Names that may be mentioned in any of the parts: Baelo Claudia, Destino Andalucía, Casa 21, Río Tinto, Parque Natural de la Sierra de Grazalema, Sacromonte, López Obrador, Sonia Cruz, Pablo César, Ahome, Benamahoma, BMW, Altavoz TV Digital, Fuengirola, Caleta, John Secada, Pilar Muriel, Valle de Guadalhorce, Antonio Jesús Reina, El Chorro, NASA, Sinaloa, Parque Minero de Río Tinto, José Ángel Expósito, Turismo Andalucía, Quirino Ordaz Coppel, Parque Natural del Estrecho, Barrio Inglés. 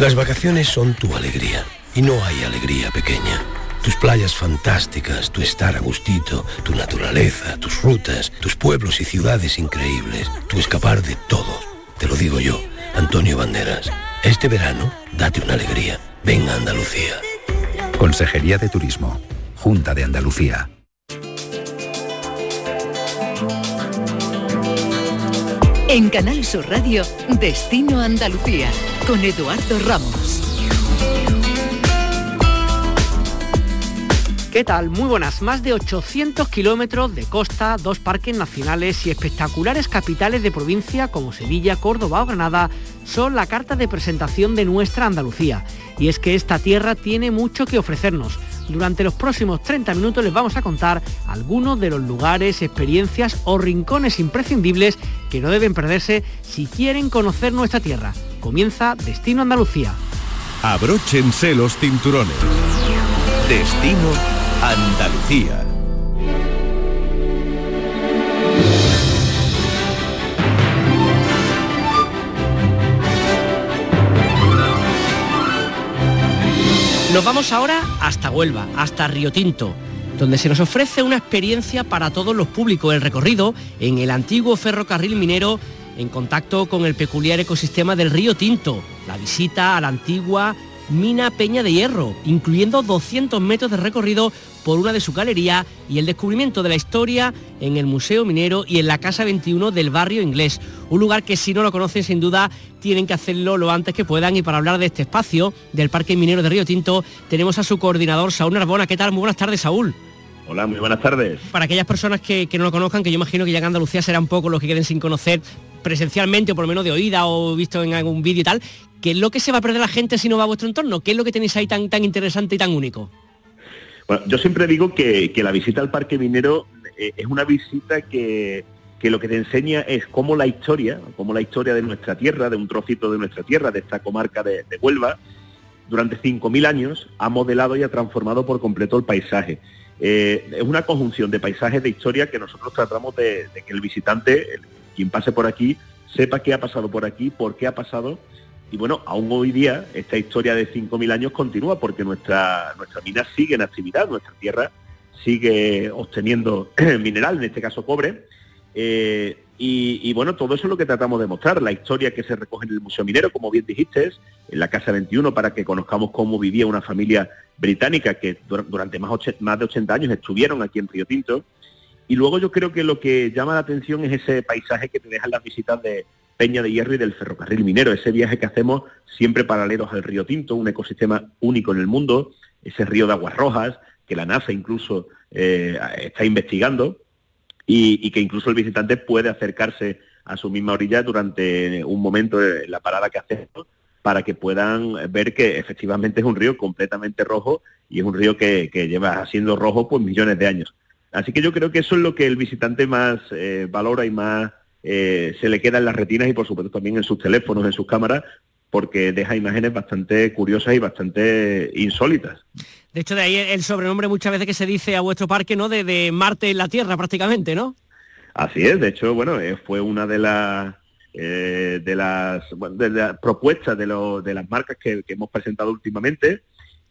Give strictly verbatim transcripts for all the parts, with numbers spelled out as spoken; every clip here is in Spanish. Las vacaciones son tu alegría, y no hay alegría pequeña. Tus playas fantásticas, tu estar a gustito, tu naturaleza, tus rutas, tus pueblos y ciudades increíbles, tu escapar de todo. Te lo digo yo, Antonio Banderas. Este verano, date una alegría. Venga a Andalucía. Consejería de Turismo, Junta de Andalucía. En Canal Sur Radio, Destino Andalucía, con Eduardo Ramos. ¿Qué tal? Muy buenas. Más de ochocientos kilómetros de costa, dos parques nacionales y espectaculares capitales de provincia como Sevilla, Córdoba o Granada son la carta de presentación de nuestra Andalucía. Y es que esta tierra tiene mucho que ofrecernos. Durante los próximos treinta minutos les vamos a contar algunos de los lugares, experiencias o rincones imprescindibles que no deben perderse si quieren conocer nuestra tierra. Comienza Destino Andalucía. Abróchense los cinturones. Destino Andalucía. Nos vamos ahora hasta Huelva, hasta Río Tinto, donde se nos ofrece una experiencia para todos los públicos. El recorrido en el antiguo ferrocarril minero, en contacto con el peculiar ecosistema del Río Tinto, la visita a la antigua mina Peña de Hierro, incluyendo doscientos metros de recorrido por una de sus galerías, y el descubrimiento de la historia en el Museo Minero y en la Casa veintiuno del Barrio Inglés. Un lugar que, si no lo conocen, sin duda tienen que hacerlo lo antes que puedan. Y para hablar de este espacio del Parque Minero de Río Tinto tenemos a su coordinador, Saúl Narbona. ¿Qué tal? Muy buenas tardes, Saúl. Hola, muy buenas tardes. Para aquellas personas que, que no lo conozcan, que yo imagino que ya en Andalucía serán pocos los que queden sin conocer presencialmente, o por lo menos de oída o visto en algún vídeo y tal, ¿qué es lo que se va a perder la gente si no va a vuestro entorno? ¿Qué es lo que tenéis ahí tan, tan interesante y tan único? Bueno, yo siempre digo que, que la visita al Parque Minero eh, es una visita que, que lo que te enseña es cómo la historia, cómo la historia de nuestra tierra, de un trocito de nuestra tierra, de esta comarca de, de Huelva, durante cinco mil años ha modelado y ha transformado por completo el paisaje. Eh, es una conjunción de paisajes, de historia, que nosotros tratamos de, de que el visitante, quien pase por aquí, sepa qué ha pasado por aquí, por qué ha pasado. Y bueno, aún hoy día esta historia de cinco mil años continúa, porque nuestra nuestra mina sigue en actividad, nuestra tierra sigue obteniendo mineral, en este caso cobre. Eh, y, y bueno, todo eso es lo que tratamos de mostrar, la historia que se recoge en el Museo Minero, como bien dijiste, en la Casa veintiuno, para que conozcamos cómo vivía una familia británica que durante más, ocho, más de ochenta años estuvieron aquí en Río Tinto. Y luego yo creo que lo que llama la atención es ese paisaje que te dejan las visitas de Peña de Hierro y del ferrocarril minero, ese viaje que hacemos siempre paralelos al Río Tinto, un ecosistema único en el mundo, ese río de aguas rojas que la NASA incluso eh, está investigando, y, y que incluso el visitante puede acercarse a su misma orilla durante un momento en la parada que hacemos, para que puedan ver que efectivamente es un río completamente rojo, y es un río que, que lleva siendo rojo pues millones de años. Así que yo creo que eso es lo que el visitante más eh, valora y más Eh, se le queda en las retinas, y por supuesto también en sus teléfonos, en sus cámaras, porque deja imágenes bastante curiosas y bastante insólitas. De hecho, de ahí el sobrenombre muchas veces que se dice a vuestro parque, ¿no? De, de Marte en la Tierra, prácticamente, ¿no? Así es. De hecho, bueno, eh, fue una de las eh, de las bueno, de las propuestas de, lo, de las marcas que, que hemos presentado últimamente,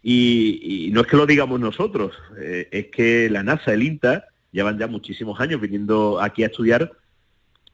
y, y no es que lo digamos nosotros, eh, es que la NASA, el INTA, llevan ya muchísimos años viniendo aquí a estudiar.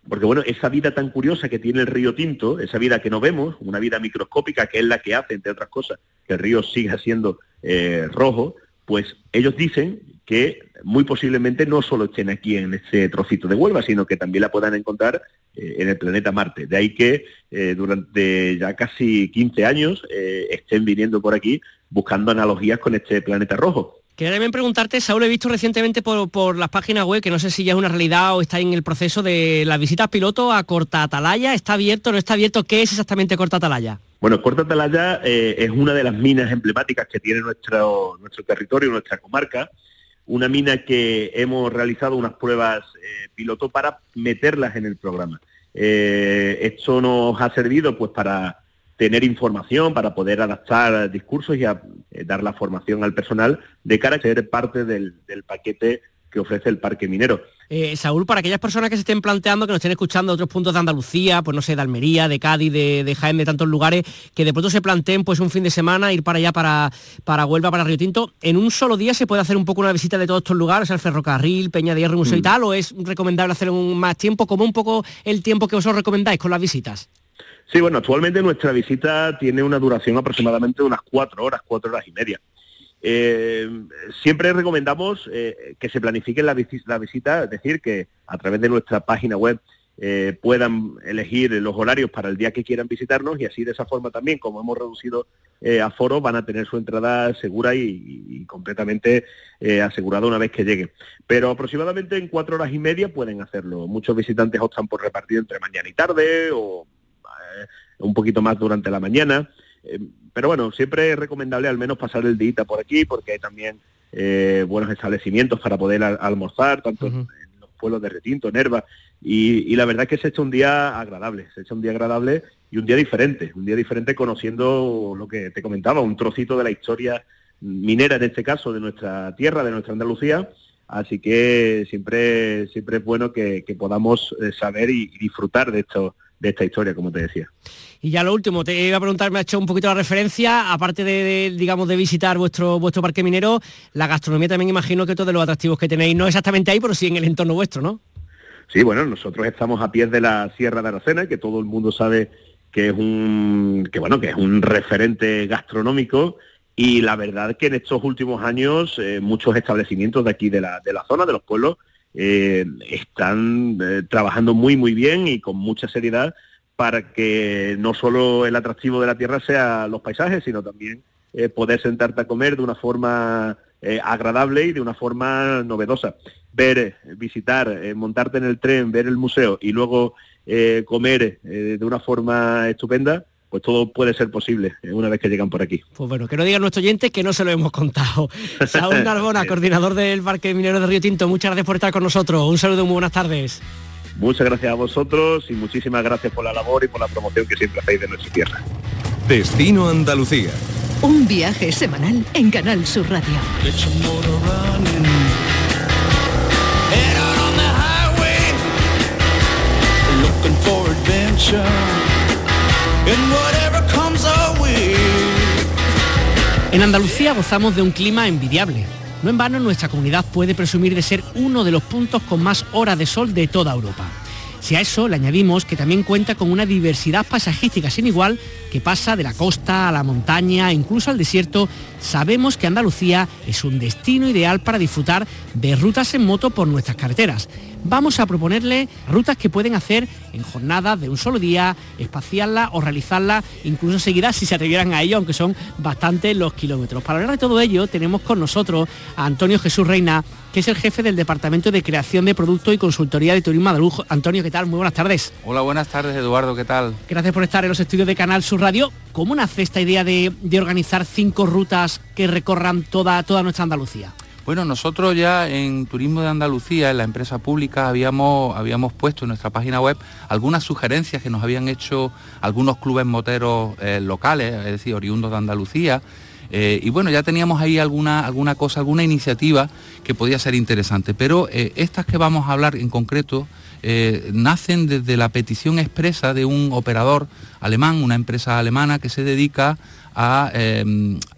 Porque, bueno, esa vida tan curiosa que tiene el Río Tinto, esa vida que no vemos, una vida microscópica, que es la que hace, entre otras cosas, que el río siga siendo eh, rojo, pues ellos dicen que muy posiblemente no solo estén aquí en este trocito de Huelva, sino que también la puedan encontrar eh, en el planeta Marte. De ahí que eh, durante ya casi quince años eh, estén viniendo por aquí buscando analogías con este planeta rojo. Quería también preguntarte, Saúl, he visto recientemente por, por las páginas web, que no sé si ya es una realidad o está en el proceso de las visitas piloto a Corta Atalaya. ¿Está abierto o no está abierto? ¿Qué es exactamente Corta Atalaya? Bueno, Corta Atalaya eh, es una de las minas emblemáticas que tiene nuestro, nuestro territorio, nuestra comarca. Una mina que hemos realizado unas pruebas eh, piloto para meterlas en el programa. Eh, esto nos ha servido pues para tener información, para poder adaptar discursos y a, eh, dar la formación al personal de cara a ser parte del, del paquete que ofrece el Parque Minero. Eh, Saúl, para aquellas personas que se estén planteando, que nos estén escuchando de otros puntos de Andalucía, pues no sé, de Almería, de Cádiz, de, de Jaén, de tantos lugares, que de pronto se planteen pues un fin de semana, ir para allá, para, para Huelva, para Río Tinto, ¿en un solo día se puede hacer un poco una visita de todos estos lugares, al ferrocarril, Peña de Hierro, museo mm. y tal, o es recomendable hacer un más tiempo, como un poco el tiempo que vosotros recomendáis con las visitas? Sí, bueno, actualmente nuestra visita tiene una duración aproximadamente de unas cuatro horas, cuatro horas y media. Eh, siempre recomendamos eh, que se planifiquen las visi- la visitas, es decir, que a través de nuestra página web eh, puedan elegir los horarios para el día que quieran visitarnos, y así de esa forma también, como hemos reducido eh, aforo, van a tener su entrada segura y, y, y completamente eh, asegurada una vez que lleguen. Pero aproximadamente en cuatro horas y media pueden hacerlo. Muchos visitantes optan por repartir entre mañana y tarde, o eh, un poquito más durante la mañana. Pero bueno, siempre es recomendable al menos pasar el día por aquí, porque hay también eh, buenos establecimientos para poder al- almorzar, tanto uh-huh. en los pueblos de Río Tinto, en Nerva, y, y la verdad es que se ha hecho un día agradable, se ha hecho un día agradable y un día diferente, un día diferente conociendo lo que te comentaba, un trocito de la historia minera, en este caso, de nuestra tierra, de nuestra Andalucía, así que siempre, siempre es bueno que, que podamos saber y, y disfrutar de estos de esta historia, como te decía. Y ya lo último, te iba a preguntar, me ha hecho un poquito la referencia, aparte de, de digamos, de visitar vuestro vuestro parque minero, la gastronomía también imagino que todos los atractivos que tenéis, no exactamente ahí, pero sí en el entorno vuestro, ¿no? Sí, bueno, nosotros estamos a pies de la Sierra de Aracena, que todo el mundo sabe que es un que bueno que es un referente gastronómico, y la verdad que en estos últimos años eh, muchos establecimientos de aquí, de la, de la zona, de los pueblos, Eh, están eh, trabajando muy muy bien y con mucha seriedad para que no solo el atractivo de la tierra sea los paisajes, sino también eh, poder sentarte a comer de una forma eh, agradable y de una forma novedosa. Ver, visitar, eh, montarte en el tren, ver el museo y luego eh, comer eh, de una forma estupenda, pues todo puede ser posible una vez que llegan por aquí. Pues bueno, que no digan nuestros oyentes que no se lo hemos contado. Saúl Narbona, coordinador del Parque Minero de Río Tinto, muchas gracias por estar con nosotros. Un saludo, muy buenas tardes. Muchas gracias a vosotros y muchísimas gracias por la labor y por la promoción que siempre hacéis de nuestra tierra. Destino Andalucía. Un viaje semanal en Canal Sur Radio. En Andalucía gozamos de un clima envidiable. No en vano nuestra comunidad puede presumir de ser uno de los puntos con más horas de sol de toda Europa. Si a eso le añadimos que también cuenta con una diversidad paisajística sin igual, que pasa de la costa a la montaña, incluso al desierto, sabemos que Andalucía es un destino ideal para disfrutar de rutas en moto por nuestras carreteras. Vamos a proponerle rutas que pueden hacer en jornadas de un solo día, espaciarlas o realizarlas incluso seguidas si se atrevieran a ello, aunque son bastantes los kilómetros. Para hablar de todo ello tenemos con nosotros a Antonio Jesús Reina, que es el jefe del Departamento de Creación de Productos y Consultoría de Turismo Andalucía. Antonio, ¿qué tal? Muy buenas tardes. Hola, buenas tardes, Eduardo, ¿qué tal? Gracias por estar en los estudios de Canal Sur Radio. ¿Cómo nace esta idea de, de organizar cinco rutas que recorran toda, toda nuestra Andalucía? Bueno, nosotros ya en Turismo de Andalucía, en la empresa pública, habíamos, habíamos puesto en nuestra página web algunas sugerencias que nos habían hecho algunos clubes moteros eh, locales, es decir, oriundos de Andalucía, eh, y bueno, ya teníamos ahí alguna, alguna cosa, alguna iniciativa que podía ser interesante, pero eh, estas que vamos a hablar en concreto eh, nacen desde la petición expresa de un operador alemán, una empresa alemana que se dedica A, eh,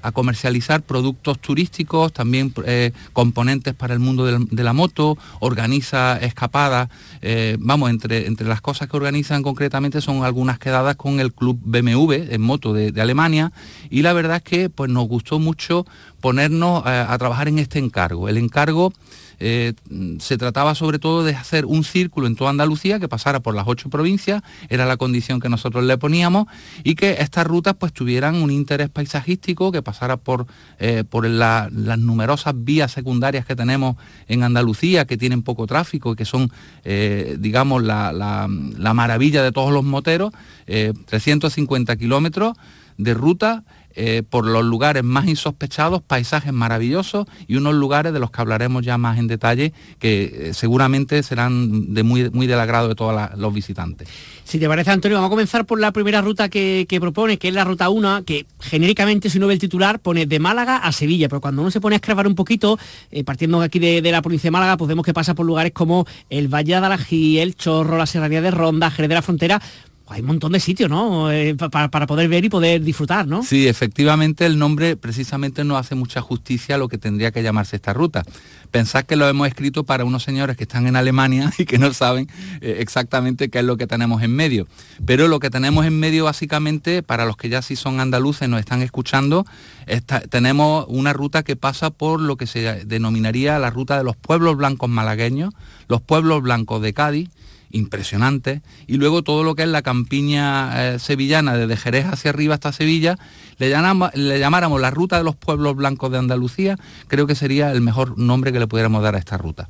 a comercializar productos turísticos, también eh, componentes para el mundo de la, de la moto, organiza escapadas, eh, vamos, entre, entre las cosas que organizan concretamente son algunas quedadas con el club B M W en moto de, de Alemania, y la verdad es que pues, nos gustó mucho ponernos eh, a trabajar en este encargo. El encargo eh, se trataba sobre todo de hacer un círculo en toda Andalucía que pasara por las ocho provincias, era la condición que nosotros le poníamos, y que estas rutas pues tuvieran un interés paisajístico, que pasara por, eh, por la, las numerosas vías secundarias que tenemos en Andalucía, que tienen poco tráfico y que son, eh, digamos, la, la, la maravilla de todos los moteros, eh, trescientos cincuenta kilómetros de ruta eh, por los lugares más insospechados, paisajes maravillosos y unos lugares de los que hablaremos ya más en detalle, que eh, seguramente serán de muy, muy del agrado de todos los visitantes. Si te parece, Antonio, vamos a comenzar por la primera ruta que, que propone, que es la ruta uno, que genéricamente, si uno ve el titular, pone de Málaga a Sevilla, pero cuando uno se pone a escarbar un poquito, eh, partiendo aquí de, de la provincia de Málaga, pues vemos que pasa por lugares como el Valle de Guadalhorce, El Chorro, la Serranía de Ronda, Jerez de la Frontera. Hay un montón de sitios, ¿no?, eh, para, para poder ver y poder disfrutar, ¿no? Sí, efectivamente, el nombre precisamente no hace mucha justicia a lo que tendría que llamarse esta ruta. Pensad que lo hemos escrito para unos señores que están en Alemania y que no saben eh, exactamente qué es lo que tenemos en medio. Pero lo que tenemos en medio, básicamente, para los que ya sí son andaluces, nos están escuchando, está, tenemos una ruta que pasa por lo que se denominaría la ruta de los pueblos blancos malagueños, los pueblos blancos de Cádiz, impresionante, y luego todo lo que es la campiña eh, sevillana, desde Jerez hacia arriba hasta Sevilla. Le, llamamos, le llamáramos la ruta de los pueblos blancos de Andalucía, creo que sería el mejor nombre que le pudiéramos dar a esta ruta.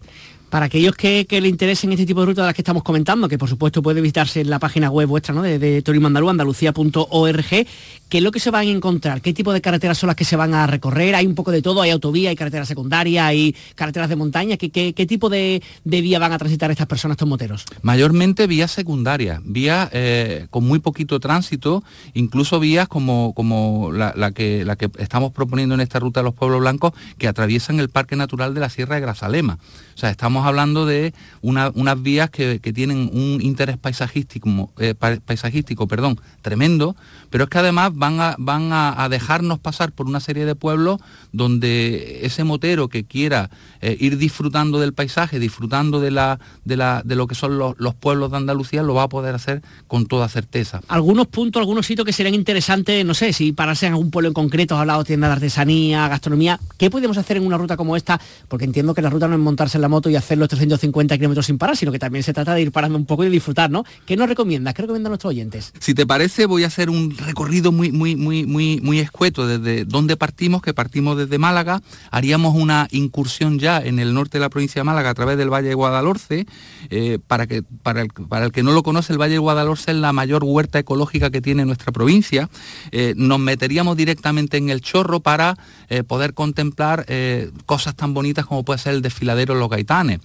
Para aquellos que, que le interesen este tipo de rutas de las que estamos comentando, que por supuesto puede visitarse en la página web vuestra, ¿no?, de, de Turismo Andaluz, andalucía punto org, ¿qué es lo que se van a encontrar? ¿Qué tipo de carreteras son las que se van a recorrer? Hay un poco de todo, hay autovía, hay carreteras secundarias, hay carreteras de montaña. ¿Qué, qué, qué tipo de, de vía van a transitar estas personas, estos moteros? Mayormente vías secundarias, vías eh, con muy poquito tránsito, incluso vías como, como la, la, que, la que estamos proponiendo en esta ruta de los pueblos blancos, que atraviesan el Parque Natural de la Sierra de Grazalema. O sea, estamos hablando de una, unas vías que, que tienen un interés paisajístico, eh, paisajístico perdón, tremendo, pero es que además van, a, van a, a dejarnos pasar por una serie de pueblos donde ese motero que quiera eh, ir disfrutando del paisaje, disfrutando de, la, de, la, de lo que son los, los pueblos de Andalucía, lo va a poder hacer con toda certeza. Algunos puntos, algunos sitios que serían interesantes, no sé, si pararse en algún pueblo en concreto, has hablado de tiendas de artesanía, gastronomía. ¿Qué podemos hacer en una ruta como esta? Porque entiendo que la ruta no es montarse en la moto y hacer los trescientos cincuenta kilómetros sin parar, sino que también se trata de ir parando un poco y disfrutar, ¿no? ¿Qué nos recomiendas? ¿Qué recomiendan nuestros oyentes? Si te parece, voy a hacer un recorrido muy, muy, muy, muy, muy escueto desde donde partimos, que partimos desde Málaga. Haríamos una incursión ya en el norte de la provincia de Málaga a través del Valle de Guadalhorce. Eh, para, que, para, el, para el que no lo conoce, el Valle de Guadalhorce es la mayor huerta ecológica que tiene nuestra provincia. Eh, nos meteríamos directamente en El Chorro para eh, poder contemplar eh, cosas tan bonitas como puede ser el Desfiladero de los Gaitanes.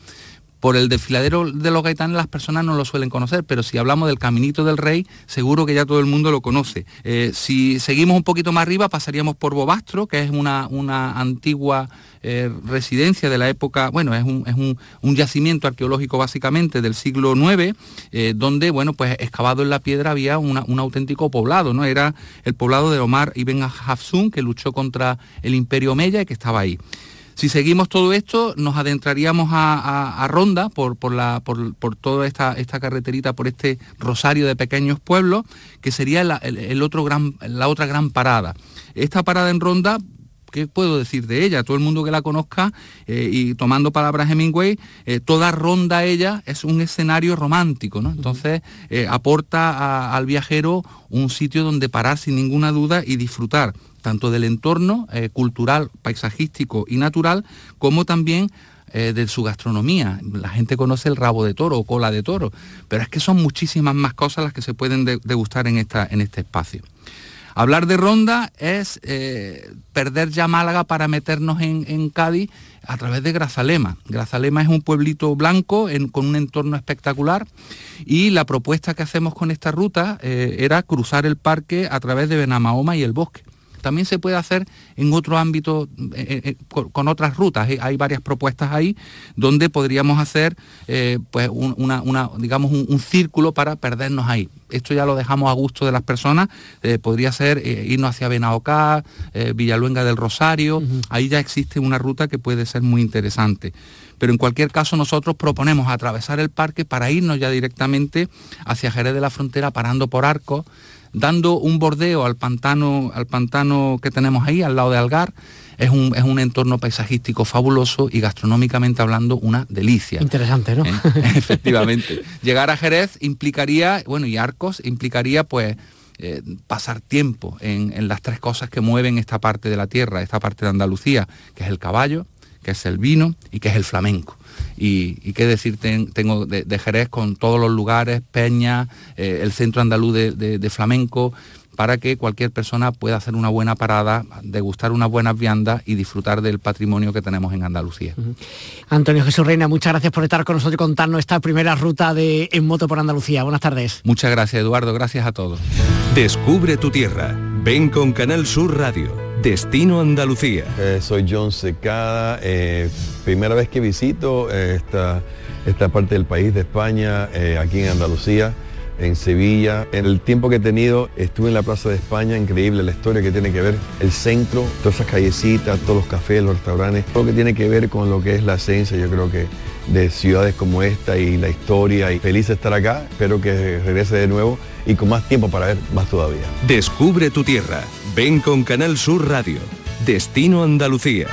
Por el Desfiladero de los Gaitanes las personas no lo suelen conocer, pero si hablamos del Caminito del Rey, seguro que ya todo el mundo lo conoce. Eh, si seguimos un poquito más arriba, pasaríamos por Bobastro, que es una, una antigua eh, residencia de la época, bueno, es un, es un, un yacimiento arqueológico básicamente del siglo noveno, eh, donde, bueno, pues excavado en la piedra había una, un auténtico poblado, ¿no? Era el poblado de Omar Ibn Hafsun, que luchó contra el Imperio Omeya y que estaba ahí. Si seguimos todo esto, nos adentraríamos a, a, a Ronda, por, por, la, por, por toda esta, esta carreterita, por este rosario de pequeños pueblos, que sería la, el, el otro gran, la otra gran parada. Esta parada en Ronda, ¿qué puedo decir de ella? Todo el mundo que la conozca, eh, y tomando palabras Hemingway, eh, toda Ronda ella es un escenario romántico, ¿no? Entonces eh, aporta a, al viajero un sitio donde parar sin ninguna duda y disfrutar tanto del entorno eh, cultural, paisajístico y natural, como también eh, de su gastronomía. La gente conoce el rabo de toro o cola de toro, pero es que son muchísimas más cosas las que se pueden de- degustar en, esta, en este espacio. Hablar de Ronda es eh, perder ya Málaga para meternos en, en Cádiz a través de Grazalema. Grazalema es un pueblito blanco en, con un entorno espectacular, y la propuesta que hacemos con esta ruta eh, era cruzar el parque a través de Benamahoma y el bosque. También se puede hacer en otro ámbito, eh, eh, con, con otras rutas. Hay varias propuestas ahí donde podríamos hacer eh, pues un, una, una, digamos un, un círculo para perdernos ahí. Esto ya lo dejamos a gusto de las personas. Eh, podría ser eh, irnos hacia Benaocá, eh, Villaluenga del Rosario. Uh-huh. Ahí ya existe una ruta que puede ser muy interesante. Pero en cualquier caso nosotros proponemos atravesar el parque para irnos ya directamente hacia Jerez de la Frontera, parando por Arcos, dando un bordeo al pantano, al pantano que tenemos ahí, al lado de Algar. Es un, es un entorno paisajístico fabuloso y gastronómicamente hablando una delicia. Interesante, ¿no? ¿Eh? Efectivamente. Llegar a Jerez implicaría, bueno, y Arcos implicaría, pues, eh, pasar tiempo en, en las tres cosas que mueven esta parte de la tierra, esta parte de Andalucía, que es el caballo, que es el vino y que es el flamenco. Y, y qué decir ten, tengo de, de Jerez, con todos los lugares, Peña, eh, el Centro Andaluz de, de, de Flamenco, para que cualquier persona pueda hacer una buena parada, degustar unas buenas viandas y disfrutar del patrimonio que tenemos en Andalucía. Uh-huh. Antonio Jesús Reina, muchas gracias por estar con nosotros y contarnos esta primera ruta de En Moto por Andalucía. Buenas tardes. Muchas gracias, Eduardo. Gracias a todos. Descubre tu tierra. Ven con Canal Sur Radio. Destino Andalucía. Eh, soy John Secada. Eh, primera vez que visito esta, esta parte del país de España, eh, aquí en Andalucía. En Sevilla, en el tiempo que he tenido, estuve en la Plaza de España, increíble la historia que tiene que ver el centro, todas esas callecitas, todos los cafés, los restaurantes, todo lo que tiene que ver con lo que es la esencia, yo creo que de ciudades como esta y la historia, y feliz de estar acá, espero que regrese de nuevo y con más tiempo para ver más todavía. Descubre tu tierra, ven con Canal Sur Radio, Destino Andalucía.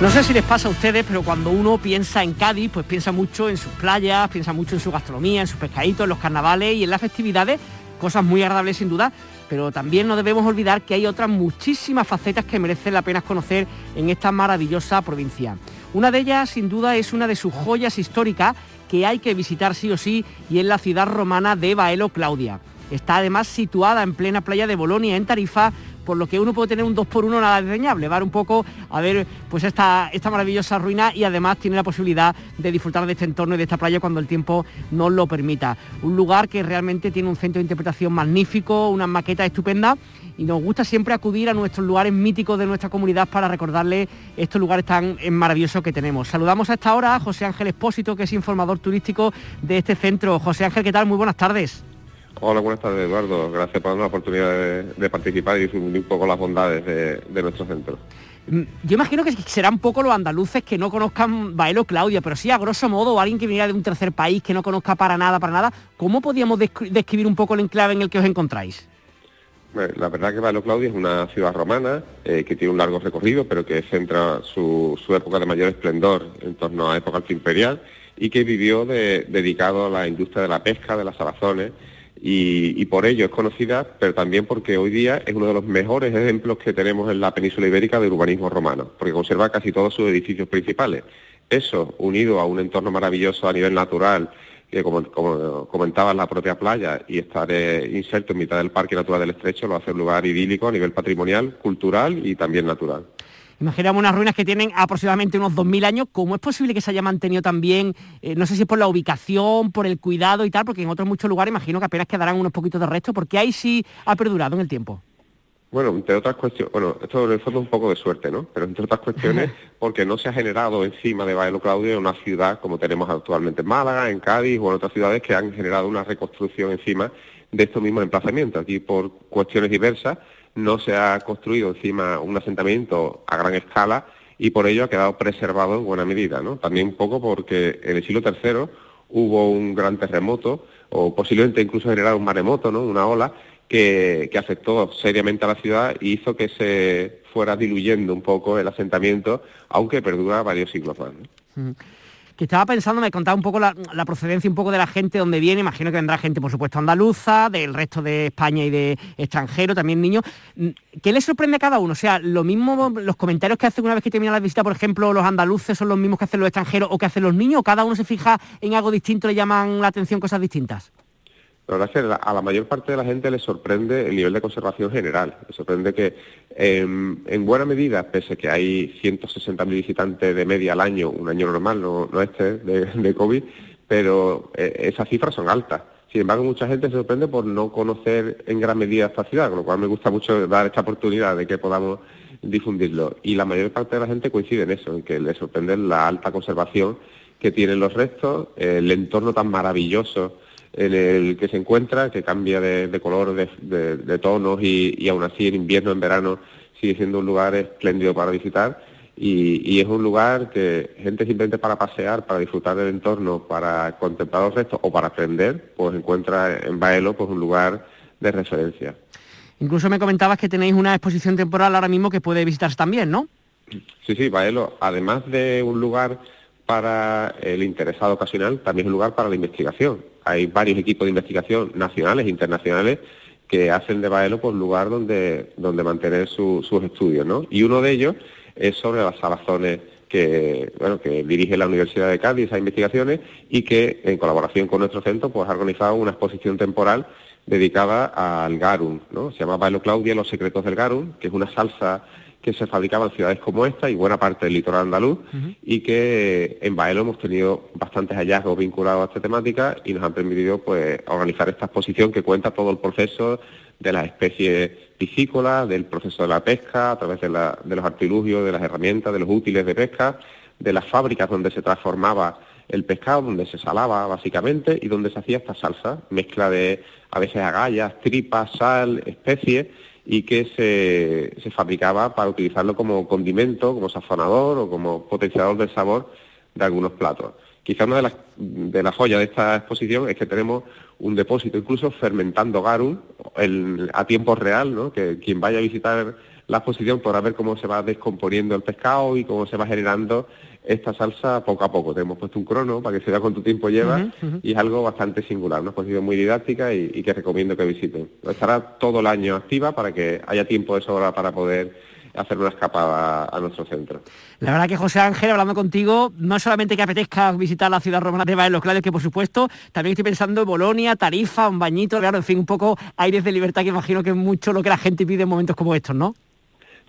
No sé si les pasa a ustedes, pero cuando uno piensa en Cádiz, pues piensa mucho en sus playas, piensa mucho en su gastronomía, en sus pescaditos, en los carnavales y en las festividades, cosas muy agradables sin duda, pero también no debemos olvidar que hay otras muchísimas facetas que merecen la pena conocer en esta maravillosa provincia. Una de ellas, sin duda, es una de sus joyas históricas que hay que visitar sí o sí, y es la ciudad romana de Baelo Claudia. Está además situada en plena playa de Bolonia, en Tarifa, por lo que uno puede tener un dos por uno nada desdeñable, va un poco a ver pues esta, esta maravillosa ruina, y además tiene la posibilidad de disfrutar de este entorno y de esta playa cuando el tiempo nos lo permita. Un lugar que realmente tiene un centro de interpretación magnífico, unas maquetas estupendas, y nos gusta siempre acudir a nuestros lugares míticos de nuestra comunidad para recordarles estos lugares tan maravillosos que tenemos. Saludamos a esta hora a José Ángel Expósito, que es informador turístico de este centro. José Ángel, ¿qué tal? Muy buenas tardes. Hola, buenas tardes, Eduardo. Gracias por la oportunidad de, de participar y subir un poco las bondades de, de nuestro centro. Yo imagino que serán pocos los andaluces que no conozcan Baelo Claudia, pero sí, a grosso modo, alguien que viniera de un tercer país que no conozca para nada, para nada, ¿cómo podíamos descri- describir un poco el enclave en el que os encontráis? La verdad que Baelo Claudia es una ciudad romana eh, que tiene un largo recorrido, pero que centra su, su época de mayor esplendor en torno a época imperial, y que vivió de, dedicado a la industria de la pesca, de las salazones, Y, y por ello es conocida, pero también porque hoy día es uno de los mejores ejemplos que tenemos en la península ibérica de urbanismo romano, porque conserva casi todos sus edificios principales. Eso, unido a un entorno maravilloso a nivel natural, que como, como comentaba, la propia playa, y estar eh, inserto en mitad del Parque Natural del Estrecho, lo hace un lugar idílico a nivel patrimonial, cultural y también natural. Imaginamos unas ruinas que tienen aproximadamente unos dos mil años. ¿Cómo es posible que se haya mantenido también, eh, no sé si es por la ubicación, por el cuidado y tal, porque en otros muchos lugares imagino que apenas quedarán unos poquitos de restos, porque ahí sí ha perdurado en el tiempo? Bueno, entre otras cuestiones, bueno, esto en el fondo es un poco de suerte, ¿no? Pero entre otras cuestiones, porque no se ha generado encima de Baelo Claudia una ciudad como tenemos actualmente en Málaga, en Cádiz o en otras ciudades que han generado una reconstrucción encima de estos mismos emplazamientos. Aquí, por cuestiones diversas, no se ha construido encima un asentamiento a gran escala y por ello ha quedado preservado en buena medida, ¿no? También un poco porque en el siglo tercero hubo un gran terremoto, o posiblemente incluso generado un maremoto, ¿no? Una ola que, que afectó seriamente a la ciudad y hizo que se fuera diluyendo un poco el asentamiento, aunque perdura varios siglos más, ¿no? Mm. Que estaba pensando, me contaba un poco la, la procedencia un poco de la gente, dónde viene. Imagino que vendrá gente, por supuesto, andaluza, del resto de España y de extranjero, también niños. ¿Qué les sorprende a cada uno? O sea, lo mismo, los comentarios que hacen una vez que termina la visita, por ejemplo, los andaluces, ¿son los mismos que hacen los extranjeros o que hacen los niños? ¿O cada uno se fija en algo distinto, le llaman la atención cosas distintas? La verdad es que a la mayor parte de la gente les sorprende el nivel de conservación general. Les sorprende que, eh, en buena medida, pese a que hay ciento sesenta mil visitantes de media al año, un año normal, no, no este, de, de COVID, pero eh, esas cifras son altas. Sin embargo, mucha gente se sorprende por no conocer en gran medida esta ciudad, con lo cual me gusta mucho dar esta oportunidad de que podamos difundirlo. Y la mayor parte de la gente coincide en eso, en que les sorprende la alta conservación que tienen los restos, eh, el entorno tan maravilloso en el que se encuentra, que cambia de, de color, de, de, de tonos, y, y aún así en invierno, en verano, sigue siendo un lugar espléndido para visitar, y, y es un lugar que gente simplemente para pasear, para disfrutar del entorno, para contemplar los restos o para aprender, pues encuentra en Baelo pues un lugar de referencia. Incluso me comentabas que tenéis una exposición temporal ahora mismo que puede visitarse también, ¿no? Sí, sí, Baelo, además de un lugar para el interesado ocasional, también es un lugar para la investigación. Hay varios equipos de investigación nacionales e internacionales que hacen de Baelo pues lugar donde, donde mantener su, sus estudios, ¿no? Y uno de ellos es sobre las salazones que, bueno, que dirige la Universidad de Cádiz, esas investigaciones, y que en colaboración con nuestro centro pues ha organizado una exposición temporal dedicada al GARUM, ¿no? Se llama Baelo Claudia, los secretos del GARUM, que es una salsa que se fabricaba en ciudades como esta y buena parte del litoral andaluz, uh-huh. y que en Baelo hemos tenido bastantes hallazgos vinculados a esta temática y nos han permitido pues organizar esta exposición que cuenta todo el proceso de las especies piscícolas, del proceso de la pesca, a través de, la, de los artilugios, de las herramientas, de los útiles de pesca, de las fábricas donde se transformaba el pescado, donde se salaba básicamente y donde se hacía esta salsa, mezcla de a veces agallas, tripas, sal, especies, y que se, se fabricaba para utilizarlo como condimento, como sazonador o como potenciador del sabor de algunos platos. Quizá una de las de las joyas de esta exposición es que tenemos un depósito incluso fermentando garum el, a tiempo real, ¿no? Que quien vaya a visitar la exposición podrá ver cómo se va descomponiendo el pescado y cómo se va generando esta salsa poco a poco. Te hemos puesto un crono para que se vea cuánto tiempo lleva, uh-huh, uh-huh. y es algo bastante singular, una exposición muy didáctica y, y que recomiendo que visiten. Estará todo el año activa para que haya tiempo de sobra para poder hacer una escapada a nuestro centro. La verdad que, José Ángel, hablando contigo, no solamente que apetezca visitar la ciudad romana de Baelo Claudia, que por supuesto, también estoy pensando en Bolonia, Tarifa, un bañito, claro, en fin, un poco aires de libertad, que imagino que es mucho lo que la gente pide en momentos como estos, ¿no?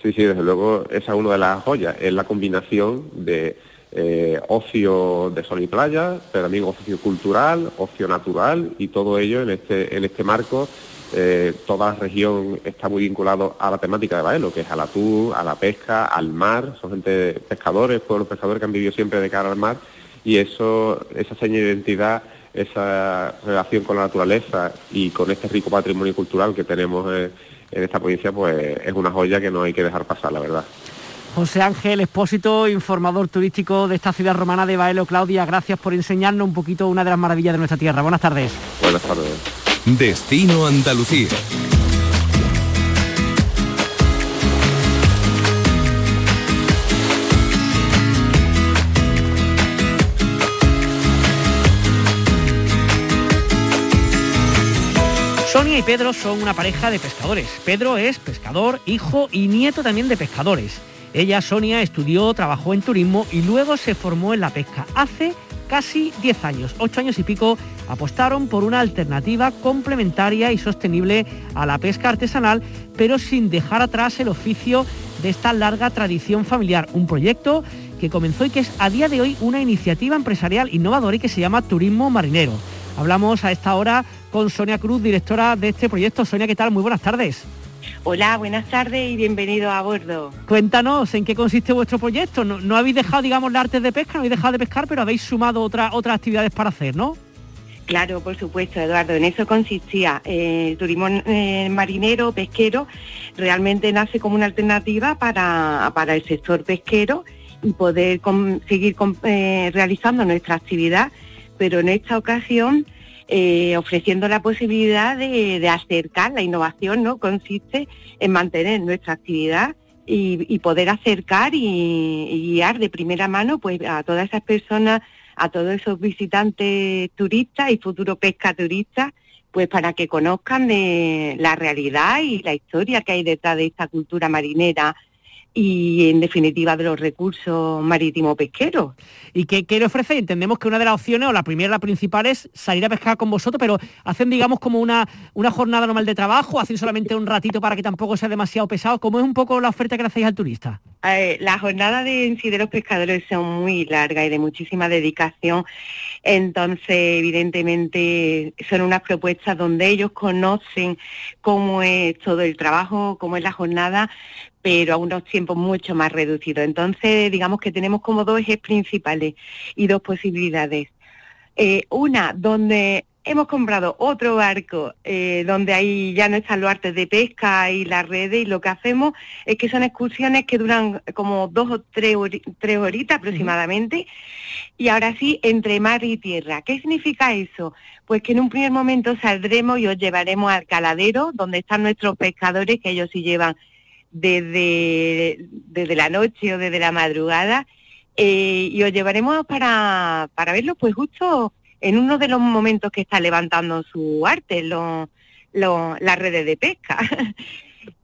Sí, sí, desde luego, esa es una de las joyas, es la combinación de eh, ocio de sol y playa, pero también ocio cultural, ocio natural, y todo ello en este, en este marco. Eh, toda la región está muy vinculado a la temática de Baelo, que es al atún, a la pesca, al mar. Son gente pescadores, pueblos pescadores que han vivido siempre de cara al mar, y eso, esa seña de identidad, esa relación con la naturaleza y con este rico patrimonio cultural que tenemos eh, en esta provincia, pues es una joya que no hay que dejar pasar, la verdad. José Ángel Expósito, informador turístico de esta ciudad romana de Baelo Claudia, gracias por enseñarnos un poquito una de las maravillas de nuestra tierra. Buenas tardes. Buenas tardes. Destino Andalucía. Sonia y Pedro son una pareja de pescadores. Pedro es pescador, hijo y nieto también de pescadores. Ella, Sonia, estudió, trabajó en turismo y luego se formó en la pesca. Hace casi diez años, ocho años y pico, apostaron por una alternativa complementaria y sostenible a la pesca artesanal, pero sin dejar atrás el oficio de esta larga tradición familiar. Un proyecto que comenzó y que es a día de hoy una iniciativa empresarial innovadora y que se llama Turismo Marinero. Hablamos a esta hora con Sonia Cruz, directora de este proyecto. Sonia, ¿qué tal? Muy buenas tardes. Hola, buenas tardes y bienvenido a bordo. Cuéntanos, ¿en qué consiste vuestro proyecto? No, no habéis dejado, digamos, las artes de pesca, no habéis dejado de pescar, pero habéis sumado otra, otras actividades para hacer, ¿no? Claro, por supuesto, Eduardo, en eso consistía. Eh, turismo eh, marinero, pesquero, realmente nace como una alternativa para, para el sector pesquero y poder con, seguir con, eh, realizando nuestra actividad, pero en esta ocasión Eh, ofreciendo la posibilidad de, de acercar la innovación, ¿no? Consiste en mantener nuestra actividad y, y poder acercar y, y guiar de primera mano pues a todas esas personas, a todos esos visitantes turistas y futuros pescaturistas, pues para que conozcan de la realidad y la historia que hay detrás de esta cultura marinera y, en definitiva, de los recursos marítimos pesqueros. ¿Y qué, qué le ofrecéis? Entendemos que una de las opciones, o la primera, la principal, es salir a pescar con vosotros, pero ¿hacen, digamos, como una, una jornada normal de trabajo? ¿Hacen solamente un ratito para que tampoco sea demasiado pesado? ¿Cómo es un poco la oferta que le hacéis al turista? Eh, las jornadas de, en sí de los pescadores son muy largas y de muchísima dedicación, entonces, evidentemente, son unas propuestas donde ellos conocen cómo es todo el trabajo, cómo es la jornada, pero a unos tiempos mucho más reducidos. Entonces, digamos que tenemos como dos ejes principales y dos posibilidades. Eh, una, donde hemos comprado otro barco, eh, donde ahí ya no están los artes de pesca y las redes, y lo que hacemos es que son excursiones que duran como dos o tres, hor- tres horitas aproximadamente, uh-huh. y ahora sí, entre mar y tierra. ¿Qué significa eso? Pues que en un primer momento saldremos y os llevaremos al caladero, donde están nuestros pescadores, que ellos sí llevan Desde, desde la noche o desde la madrugada, eh, y os llevaremos para, para verlos pues justo en uno de los momentos que está levantando su arte, los, lo, las redes de pesca.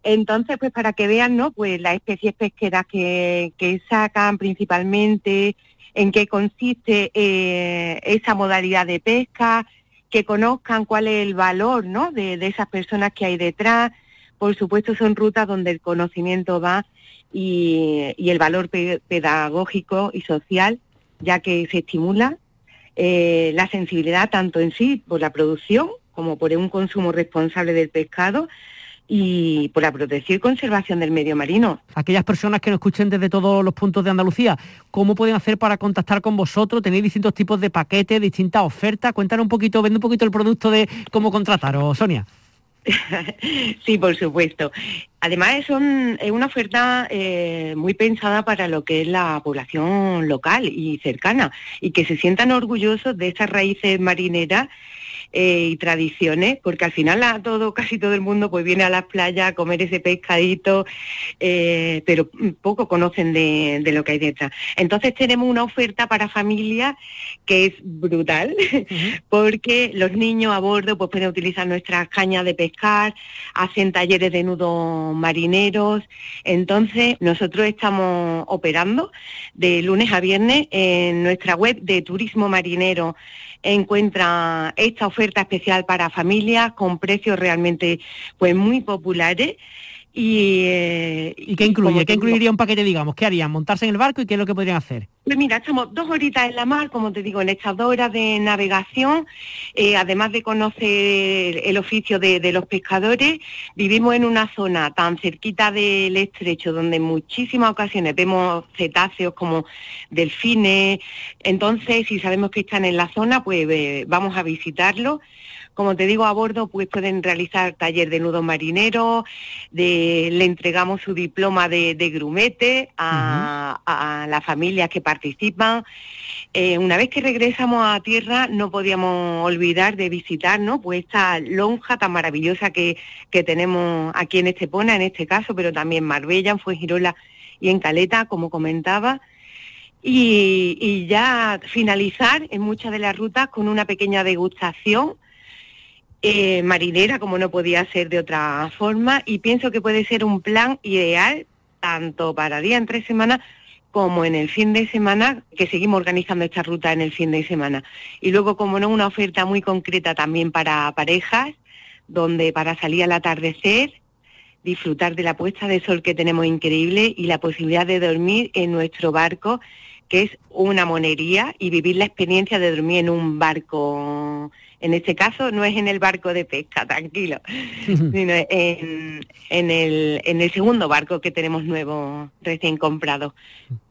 Entonces, pues para que vean, ¿no?, pues las especies pesqueras que, que sacan principalmente, en qué consiste eh, esa modalidad de pesca, que conozcan cuál es el valor, ¿no?, de, de esas personas que hay detrás. Por supuesto, son rutas donde el conocimiento va y, y el valor pe- pedagógico y social, ya que se estimula eh, la sensibilidad tanto en sí por la producción como por un consumo responsable del pescado, y por la protección y conservación del medio marino. Aquellas personas que nos escuchen desde todos los puntos de Andalucía, ¿cómo pueden hacer para contactar con vosotros? ¿Tenéis distintos tipos de paquetes, distintas ofertas? Cuéntanos un poquito, vende un poquito el producto de cómo contrataros, Sonia. Sí, por supuesto. Además es, un, es una oferta eh, muy pensada para lo que es la población local y cercana, y que se sientan orgullosos de esas raíces marineras Eh, y tradiciones, porque al final a todo, casi todo el mundo pues viene a las playas a comer ese pescadito, eh, pero poco conocen de, de lo que hay detrás. Entonces tenemos una oferta para familias que es brutal, uh-huh. porque los niños a bordo pues pueden utilizar nuestras cañas de pescar, hacen talleres de nudos marineros. Entonces nosotros estamos operando de lunes a viernes en nuestra web de Turismo Marinero. Encuentra esta oferta especial para familias con precios realmente pues muy populares. ¿Y, eh, ¿Y qué incluye? ¿Qué incluiría un paquete, digamos? ¿Qué harían? ¿Montarse en el barco y qué es lo que podrían hacer? Pues mira, estamos dos horitas en la mar, como te digo, en estas dos horas de navegación, eh, además de conocer el oficio de, de los pescadores, vivimos en una zona tan cerquita del estrecho, donde en muchísimas ocasiones vemos cetáceos como delfines. Entonces, si sabemos que están en la zona, pues eh, vamos a visitarlos. Como te digo, a bordo pues pueden realizar taller de nudos marineros, de, le entregamos su diploma de, de grumete a, uh-huh. a, a las familias que participan. Eh, una vez que regresamos a tierra no podíamos olvidar de visitar, ¿no?, pues esta lonja tan maravillosa que, que tenemos aquí en Estepona, en este caso, pero también Marbella, en Fuengirola y en Caleta, como comentaba. Y, y ya finalizar en muchas de las rutas con una pequeña degustación Eh, marinera, como no podía ser de otra forma, y pienso que puede ser un plan ideal tanto para día en tres semanas como en el fin de semana, que seguimos organizando esta ruta en el fin de semana. Y luego, como no, una oferta muy concreta también para parejas, donde para salir al atardecer, disfrutar de la puesta de sol que tenemos increíble y la posibilidad de dormir en nuestro barco, que es una monería, y vivir la experiencia de dormir en un barco. En este caso no es en el barco de pesca, tranquilo, sino en, en, el, en el segundo barco que tenemos nuevo, recién comprado.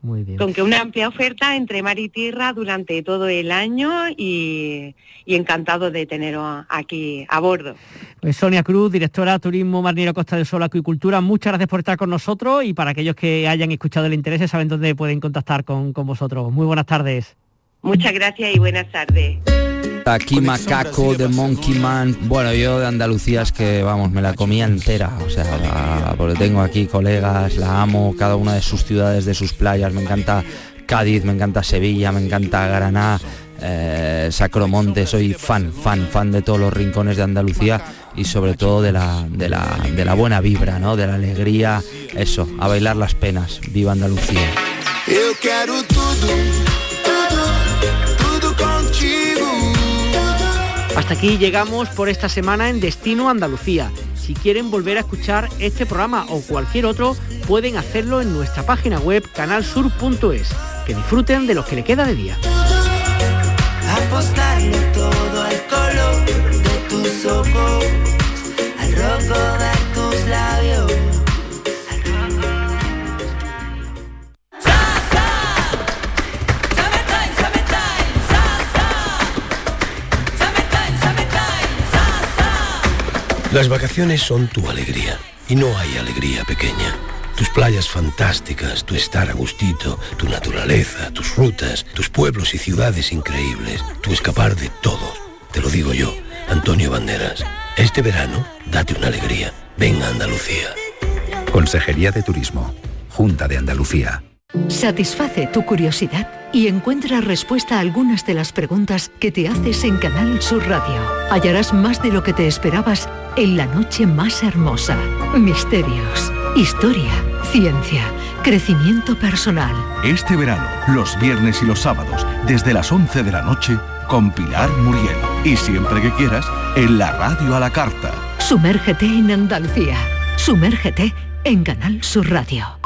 Muy bien. Con que una amplia oferta entre mar y tierra durante todo el año y, y encantado de teneros aquí a bordo. Pues Sonia Cruz, directora de Turismo Marinero Costa del Sol Acuicultura, muchas gracias por estar con nosotros, y para aquellos que hayan escuchado el interés saben dónde pueden contactar con, con vosotros. Muy buenas tardes. Muchas gracias y buenas tardes. Aquí Macaco de Monkey Man. Bueno, yo de Andalucía es que, vamos, me la comía entera. O sea, la, porque tengo aquí colegas, la amo, cada una de sus ciudades, de sus playas. Me encanta Cádiz, me encanta Sevilla, me encanta Granada, eh, Sacromonte. Soy fan, fan, fan de todos los rincones de Andalucía, y sobre todo de la, de la, de la buena vibra, ¿no? De la alegría, eso, a bailar las penas. Viva Andalucía. Yo quiero todo. Hasta aquí llegamos por esta semana en Destino Andalucía. Si quieren volver a escuchar este programa o cualquier otro, pueden hacerlo en nuestra página web canal sur punto es. Que disfruten de los que le queda de día. Apostarle todo al color de tus ojos, al rojo de tus labios. Las vacaciones son tu alegría, y no hay alegría pequeña. Tus playas fantásticas, tu estar a gustito, tu naturaleza, tus rutas, tus pueblos y ciudades increíbles, tu escapar de todo. Te lo digo yo, Antonio Banderas. Este verano, date una alegría. Ven a Andalucía. Consejería de Turismo, Junta de Andalucía. Satisface tu curiosidad y encuentra respuesta a algunas de las preguntas que te haces en Canal Sur Radio. Hallarás más de lo que te esperabas en la noche más hermosa. Misterios, historia, ciencia, crecimiento personal. Este verano, los viernes y los sábados, desde las once de la noche, con Pilar Muriel. Y siempre que quieras, en la radio a la carta. Sumérgete en Andalucía. Sumérgete en Canal Sur Radio.